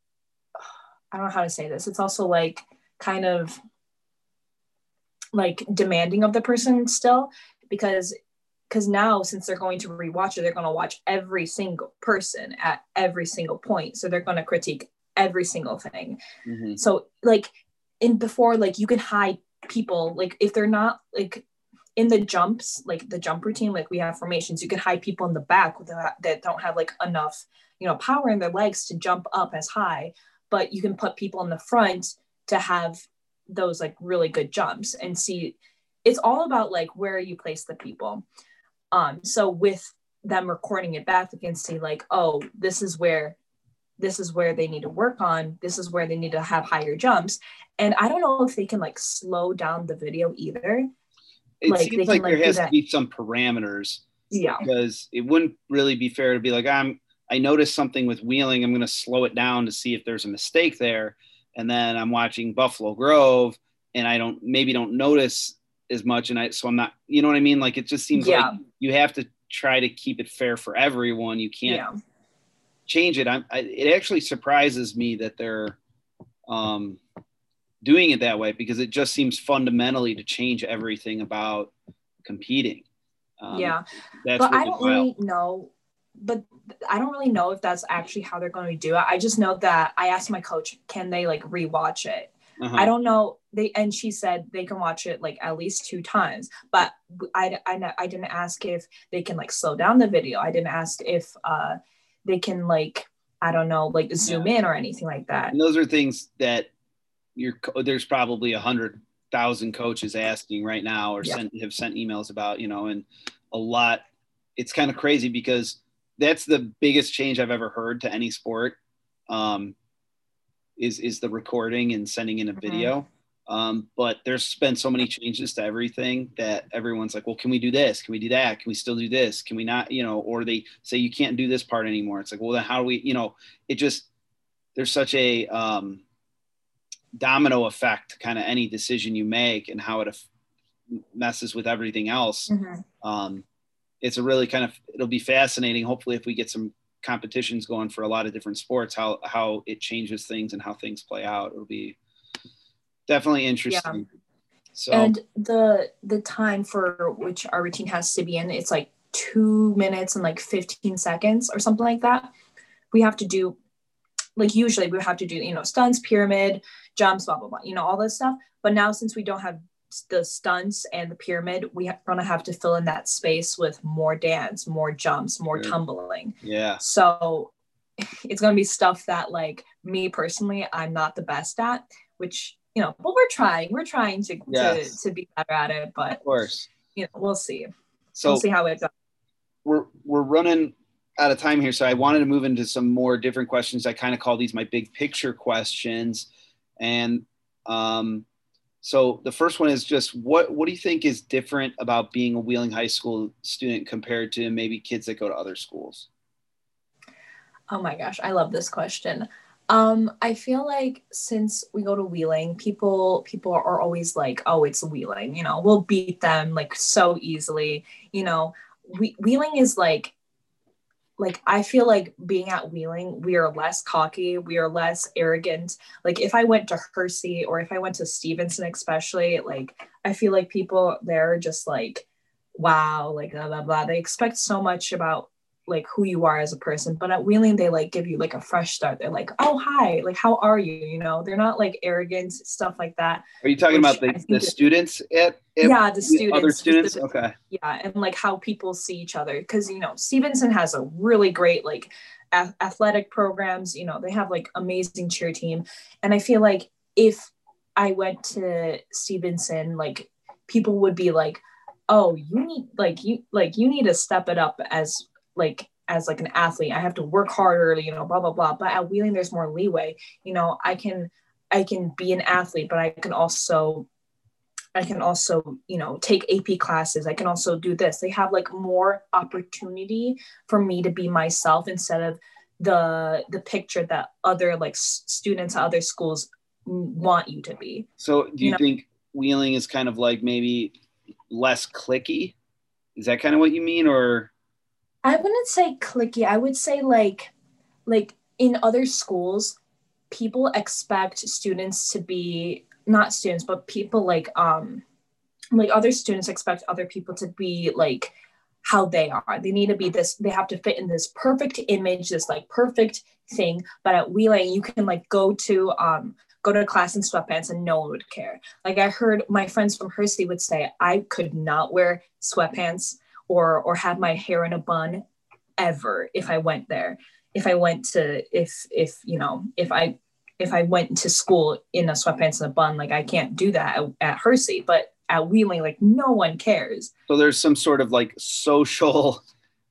I don't know how to say this. It's also like kind of like demanding of the person still, because Because now, since they're going to rewatch it, they're going to watch every single person at every single point. So they're going to critique every single thing. Mm-hmm. So like in before, like you can hide people, like if they're not like in the jumps, like the jump routine, like we have formations, you can hide people in the back that, that don't have like enough, you know, power in their legs to jump up as high, but you can put people in the front to have those like really good jumps and see. It's all about like where you place the people. Um, so with them recording it back, you can see like, oh, this is where, this is where they need to work on. This is where they need to have higher jumps. And I don't know if they can like slow down the video either. It like, seems they like can, there like, has to be some parameters. Yeah. Because it wouldn't really be fair to be like, I'm, I noticed something with Wheeling. I'm going to slow it down to see if there's a mistake there. And then I'm watching Buffalo Grove and I don't, maybe don't notice as much. And I, so I'm not, you know what I mean? Like, it just seems yeah. like you have to try to keep it fair for everyone. You can't yeah. change it. I'm, I, it actually surprises me that they're um, doing it that way, because it just seems fundamentally to change everything about competing. Um, yeah. That's but I don't really know, but I don't really know if that's actually how they're going to do it. I just know that I asked my coach, can they like rewatch it? Uh-huh. I don't know. They, and she said they can watch it like at least two times, but I, I, I didn't ask if they can like slow down the video. I didn't ask if uh, they can like, I don't know, like zoom yeah. in or anything like that. And those are things that you're, there's probably a hundred thousand coaches asking right now, or yeah. sent, have sent emails about, you know, and a lot, it's kind of crazy because that's the biggest change I've ever heard to any sport, um, is, is the recording and sending in a video. Mm-hmm. Um, but there's been so many changes to everything that everyone's like, well, can we do this? Can we do that? Can we still do this? Can we not, you know, or they say, you can't do this part anymore. It's like, well, then how do we, you know, it just, there's such a, um, domino effect, kind of any decision you make and how it af- messes with everything else. Mm-hmm. Um, it's a really kind of, it'll be fascinating. Hopefully if we get some competitions going for a lot of different sports, how, how it changes things and how things play out. It'll be definitely interesting. Yeah. So and the the time for which our routine has to be in, it's like two minutes and like fifteen seconds or something like that. We have to do, like usually we have to do, you know, stunts, pyramid, jumps, blah, blah, blah, you know, all this stuff. But now since we don't have the stunts and the pyramid, we are going to have to fill in that space with more dance, more jumps, more sure. tumbling. Yeah. So it's going to be stuff that like me personally, I'm not the best at, which, you know, but we're trying, we're trying to, yes. to, to be better at it, but of course, you know, we'll see. So we'll see how it goes. We're, we're running out of time here. So I wanted to move into some more different questions. I kind of call these my big picture questions. And, um, so the first one is just what, what do you think is different about being a Wheeling High School student compared to maybe kids that go to other schools? Oh my gosh. I love this question. Um, I feel like since we go to Wheeling, people, people are always like, oh, it's Wheeling, you know, we'll beat them like so easily, you know, we, Wheeling is like, like, I feel like being at Wheeling, we are less cocky. We are less arrogant. Like if I went to Hersey or if I went to Stevenson, especially, like, I feel like people there are just like, wow, like blah, blah, blah. They expect so much about like who you are as a person, but at Wheeling, they like give you like a fresh start. They're like, oh, hi, like, how are you? You know, they're not like arrogant, stuff like that. Are you talking about the, the students at, at yeah, the students, other students? The, okay. Yeah. And like how people see each other. Cause you know, Stevenson has a really great, like a- athletic programs, you know, they have like amazing cheer team. And I feel like if I went to Stevenson, like people would be like, oh, you need like, you, like you need to step it up as like as like an athlete, I have to work harder, you know, blah, blah, blah. But at Wheeling, there's more leeway, you know, I can, I can be an athlete, but I can also, I can also, you know, take A P classes. I can also do this. They have like more opportunity for me to be myself instead of the, the picture that other like students at other schools want you to be. So do you, you know? think Wheeling is kind of like maybe less cliquey? Is that kind of what you mean? Or I wouldn't say cliquey. I would say like, like in other schools, people expect students to be not students, but people like, um, like other students expect other people to be like how they are. They need to be this, they have to fit in this perfect image, this like perfect thing. But at Wheeling, you can like go to, um, go to class in sweatpants and no one would care. Like I heard my friends from Hersey would say, I could not wear sweatpants or or have my hair in a bun ever if I went there, if I went to, if, if, you know, if I, if I went to school in a sweatpants and a bun, like I can't do that at, at Hersey, but at Wheeling, like no one cares. So there's some sort of like social,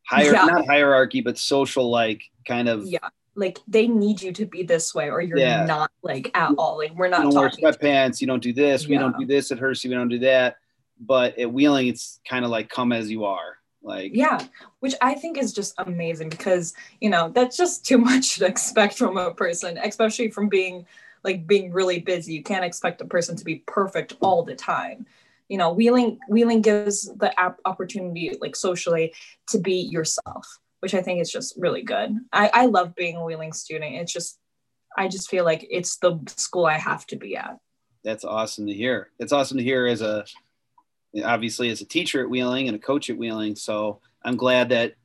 hier- yeah. not hierarchy, but social, like kind of. Yeah, like they need you to be this way or you're yeah. not like at all. Like we're not you don't talking. Wear sweatpants, you don't do this, yeah. we don't do this at Hersey, we don't do that. But at Wheeling, it's kind of like come as you are, like yeah, which I think is just amazing because you know that's just too much to expect from a person, especially from being like being really busy. You can't expect a person to be perfect all the time. You know, Wheeling Wheeling gives the opportunity like socially to be yourself, which I think is just really good. I I love being a Wheeling student. It's just I just feel like it's the school I have to be at. That's awesome to hear. That's awesome to hear as a obviously as a teacher at Wheeling and a coach at Wheeling. So I'm glad that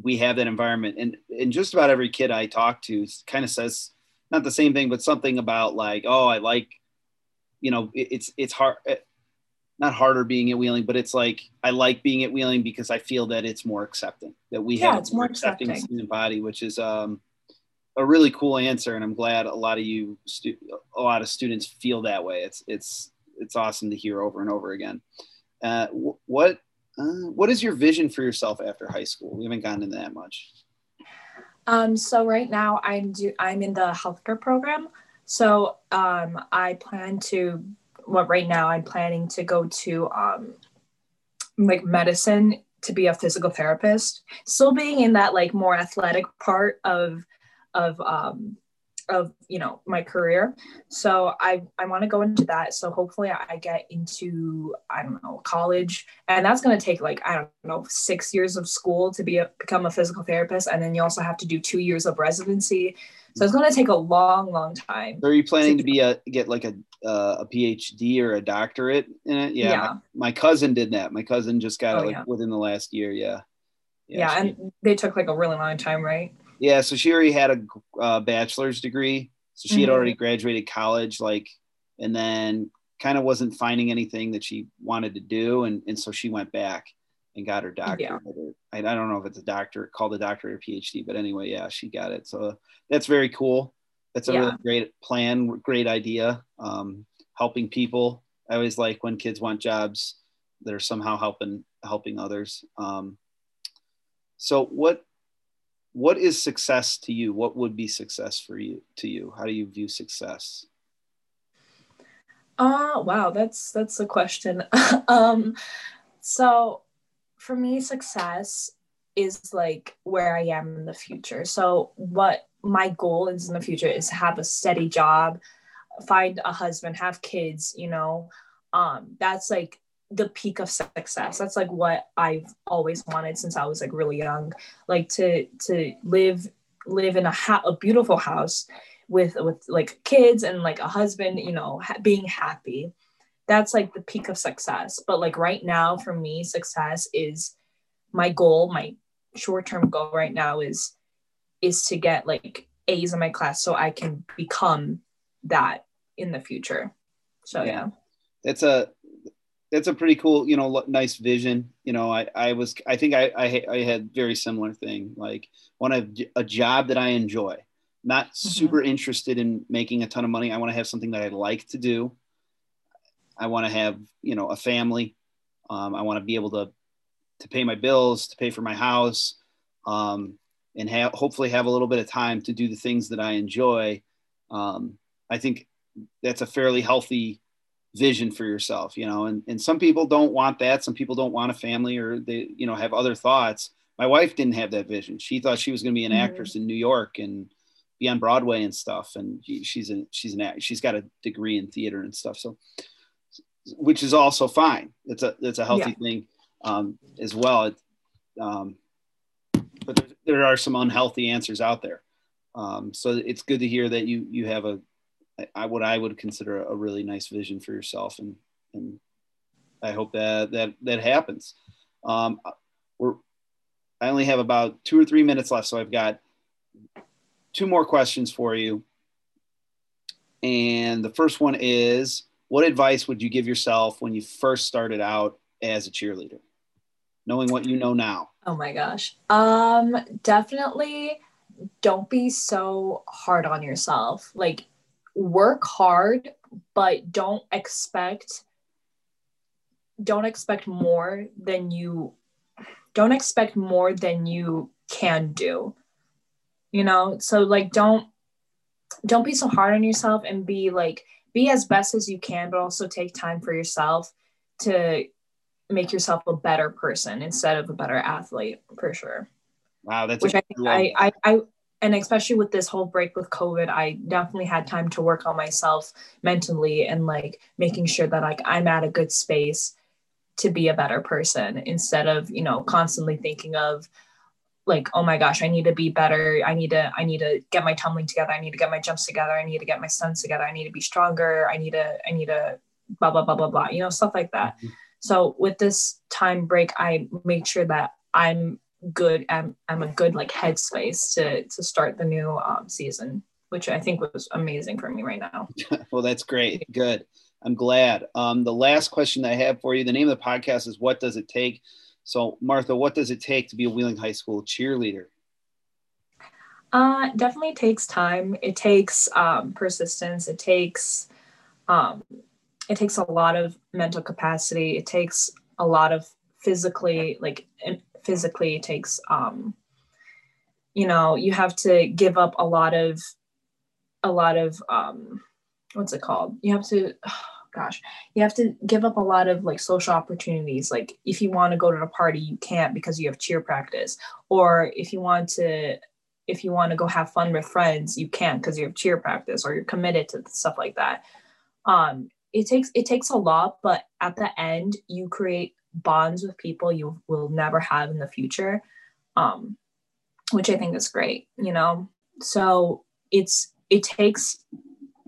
we have that environment. And, and just about every kid I talk to kind of says, not the same thing, but something about like, oh, I like, you know, it, it's, it's hard. not harder being at Wheeling, but it's like, I like being at Wheeling because I feel that it's more accepting, that we yeah, have it's more accepting student body, which is um, a really cool answer. And I'm glad a lot of you, stu- a lot of students feel that way. It's, it's, it's awesome to hear over and over again. Uh, wh- what, uh, what is your vision for yourself after high school? We haven't gotten into that much. Um, so right now I'm do I'm in the healthcare program. So um, I plan to, well, right now I'm planning to go to um, like medicine to be a physical therapist. Still being in that like more athletic part of, of, um, of, you know, my career. So I, I want to go into that. So hopefully I get into, I don't know, college, and that's going to take like, I don't know, six years of school to be a, become a physical therapist. And then you also have to do two years of residency. So it's going to take a long, long time. Are you planning to be a, get like a, uh, a PhD or a doctorate in it? Yeah. yeah. My, my cousin did that. My cousin just got oh, it like yeah. within the last year. Yeah. Yeah. yeah she, and they took like a really long time, right? Yeah, so she already had a uh, bachelor's degree, so she mm-hmm. had already graduated college, like, and then kind of wasn't finding anything that she wanted to do, and, and so she went back and got her doctorate. Yeah. I, I don't know if it's a doctorate, called a doctorate or PhD, but anyway, yeah, she got it. So that's very cool. That's a yeah. really great plan, great idea. Um, helping people. I always like when kids want jobs that are somehow helping helping others. Um, so what? What is success to you? What would be success for you to you? How do you view success? Uh, wow, that's that's a question. um, so for me, success is like where I am in the future. So what my goal is in the future is to have a steady job, find a husband, have kids, you know, um, that's like the peak of success. That's like what I've always wanted since I was like really young, like to to live live in a ha- a beautiful house with with like kids and like a husband, you know, ha- being happy. That's like the peak of success. But like right now for me, success is my goal. My short-term goal right now is is to get like A's in my class so I can become that in the future. So yeah, that's a That's a pretty cool, you know, nice vision. You know, I, I was, I think I, I, I had very similar thing. Like want to have a job that I enjoy, not mm-hmm. super interested in making a ton of money. I want to have something that I like to do. I want to have, you know, a family. Um, I want to be able to, to pay my bills, to pay for my house, um, and have, hopefully have a little bit of time to do the things that I enjoy. Um, I think that's a fairly healthy vision for yourself, you know, and, and some people don't want that. Some people don't want a family, or they, you know, have other thoughts. My wife didn't have that vision. She thought she was going to be an mm-hmm. actress in New York and be on Broadway and stuff. And she's an, she's an act, she's got a degree in theater and stuff. So, which is also fine. It's a, that's a healthy yeah. thing um, as well. It, um, but there, there are some unhealthy answers out there. Um, so it's good to hear that you, you have a, I what I would consider a really nice vision for yourself, and and I hope that that that happens. Um, we're I only have about two or three minutes left, so I've got two more questions for you. And the first one is, what advice would you give yourself when you first started out as a cheerleader, knowing what you know now? Oh my gosh, um, definitely don't be so hard on yourself. Like, work hard, but don't expect don't expect more than you don't expect more than you can do, you know? So like, don't don't be so hard on yourself, and be like, be as best as you can, but also take time for yourself to make yourself a better person instead of a better athlete, for sure. Wow, that's which I, I I I And especially with this whole break with COVID, I definitely had time to work on myself mentally, and like making sure that like I'm at a good space to be a better person, instead of, you know, constantly thinking of like, oh my gosh, I need to be better. I need to, I need to get my tumbling together. I need to get my jumps together. I need to get my stunts together. I need to be stronger. I need to, I need to blah, blah, blah, blah, blah, you know, stuff like that. Mm-hmm. So with this time break, I make sure that I'm good I'm, I'm a good like headspace to to start the new um season, which I think was amazing for me right now. Well, that's great. Good. I'm glad. Um, the last question I have for you, the name of the podcast is What Does It Take? So Martha, what does it take to be a Wheeling High School cheerleader? Uh, definitely takes time. It takes um, persistence. It takes, um, it takes a lot of mental capacity. It takes a lot of physically, like physically it takes, um, you know, you have to give up a lot of, a lot of, um, what's it called? You have to, oh gosh, you have to give up a lot of like social opportunities. Like if you want to go to a party, you can't because you have cheer practice, or if you want to, if you want to go have fun with friends, you can't because you have cheer practice or you're committed to stuff like that. Um, it takes, it takes a lot, but at the end you create bonds with people you will never have in the future. Um, which I think is great, you know? So it's, it takes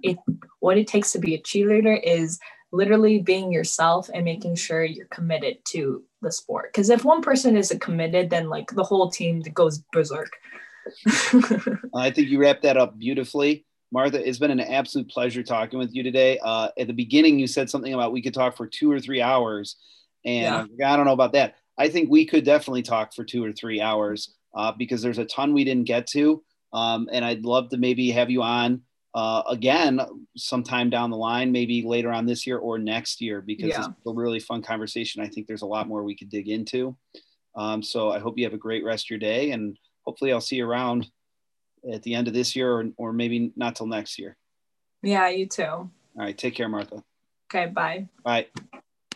it, what it takes to be a cheerleader is literally being yourself and making sure you're committed to the sport. Cause if one person isn't committed, then like the whole team goes berserk. I think you wrapped that up beautifully, Martha. It's been an absolute pleasure talking with you today. Uh, at the beginning, you said something about we could talk for two or three hours, and yeah. I don't know about that. I think we could definitely talk for two or three hours uh, because there's a ton we didn't get to, um, and I'd love to maybe have you on uh, again sometime down the line, maybe later on this year or next year, because yeah. It's a really fun conversation. I think there's a lot more we could dig into. Um, so I hope you have a great rest of your day, and hopefully I'll see you around at the end of this year, or, or maybe not till next year. Yeah, you too. All right. Take care, Martha. Okay. Bye. Bye.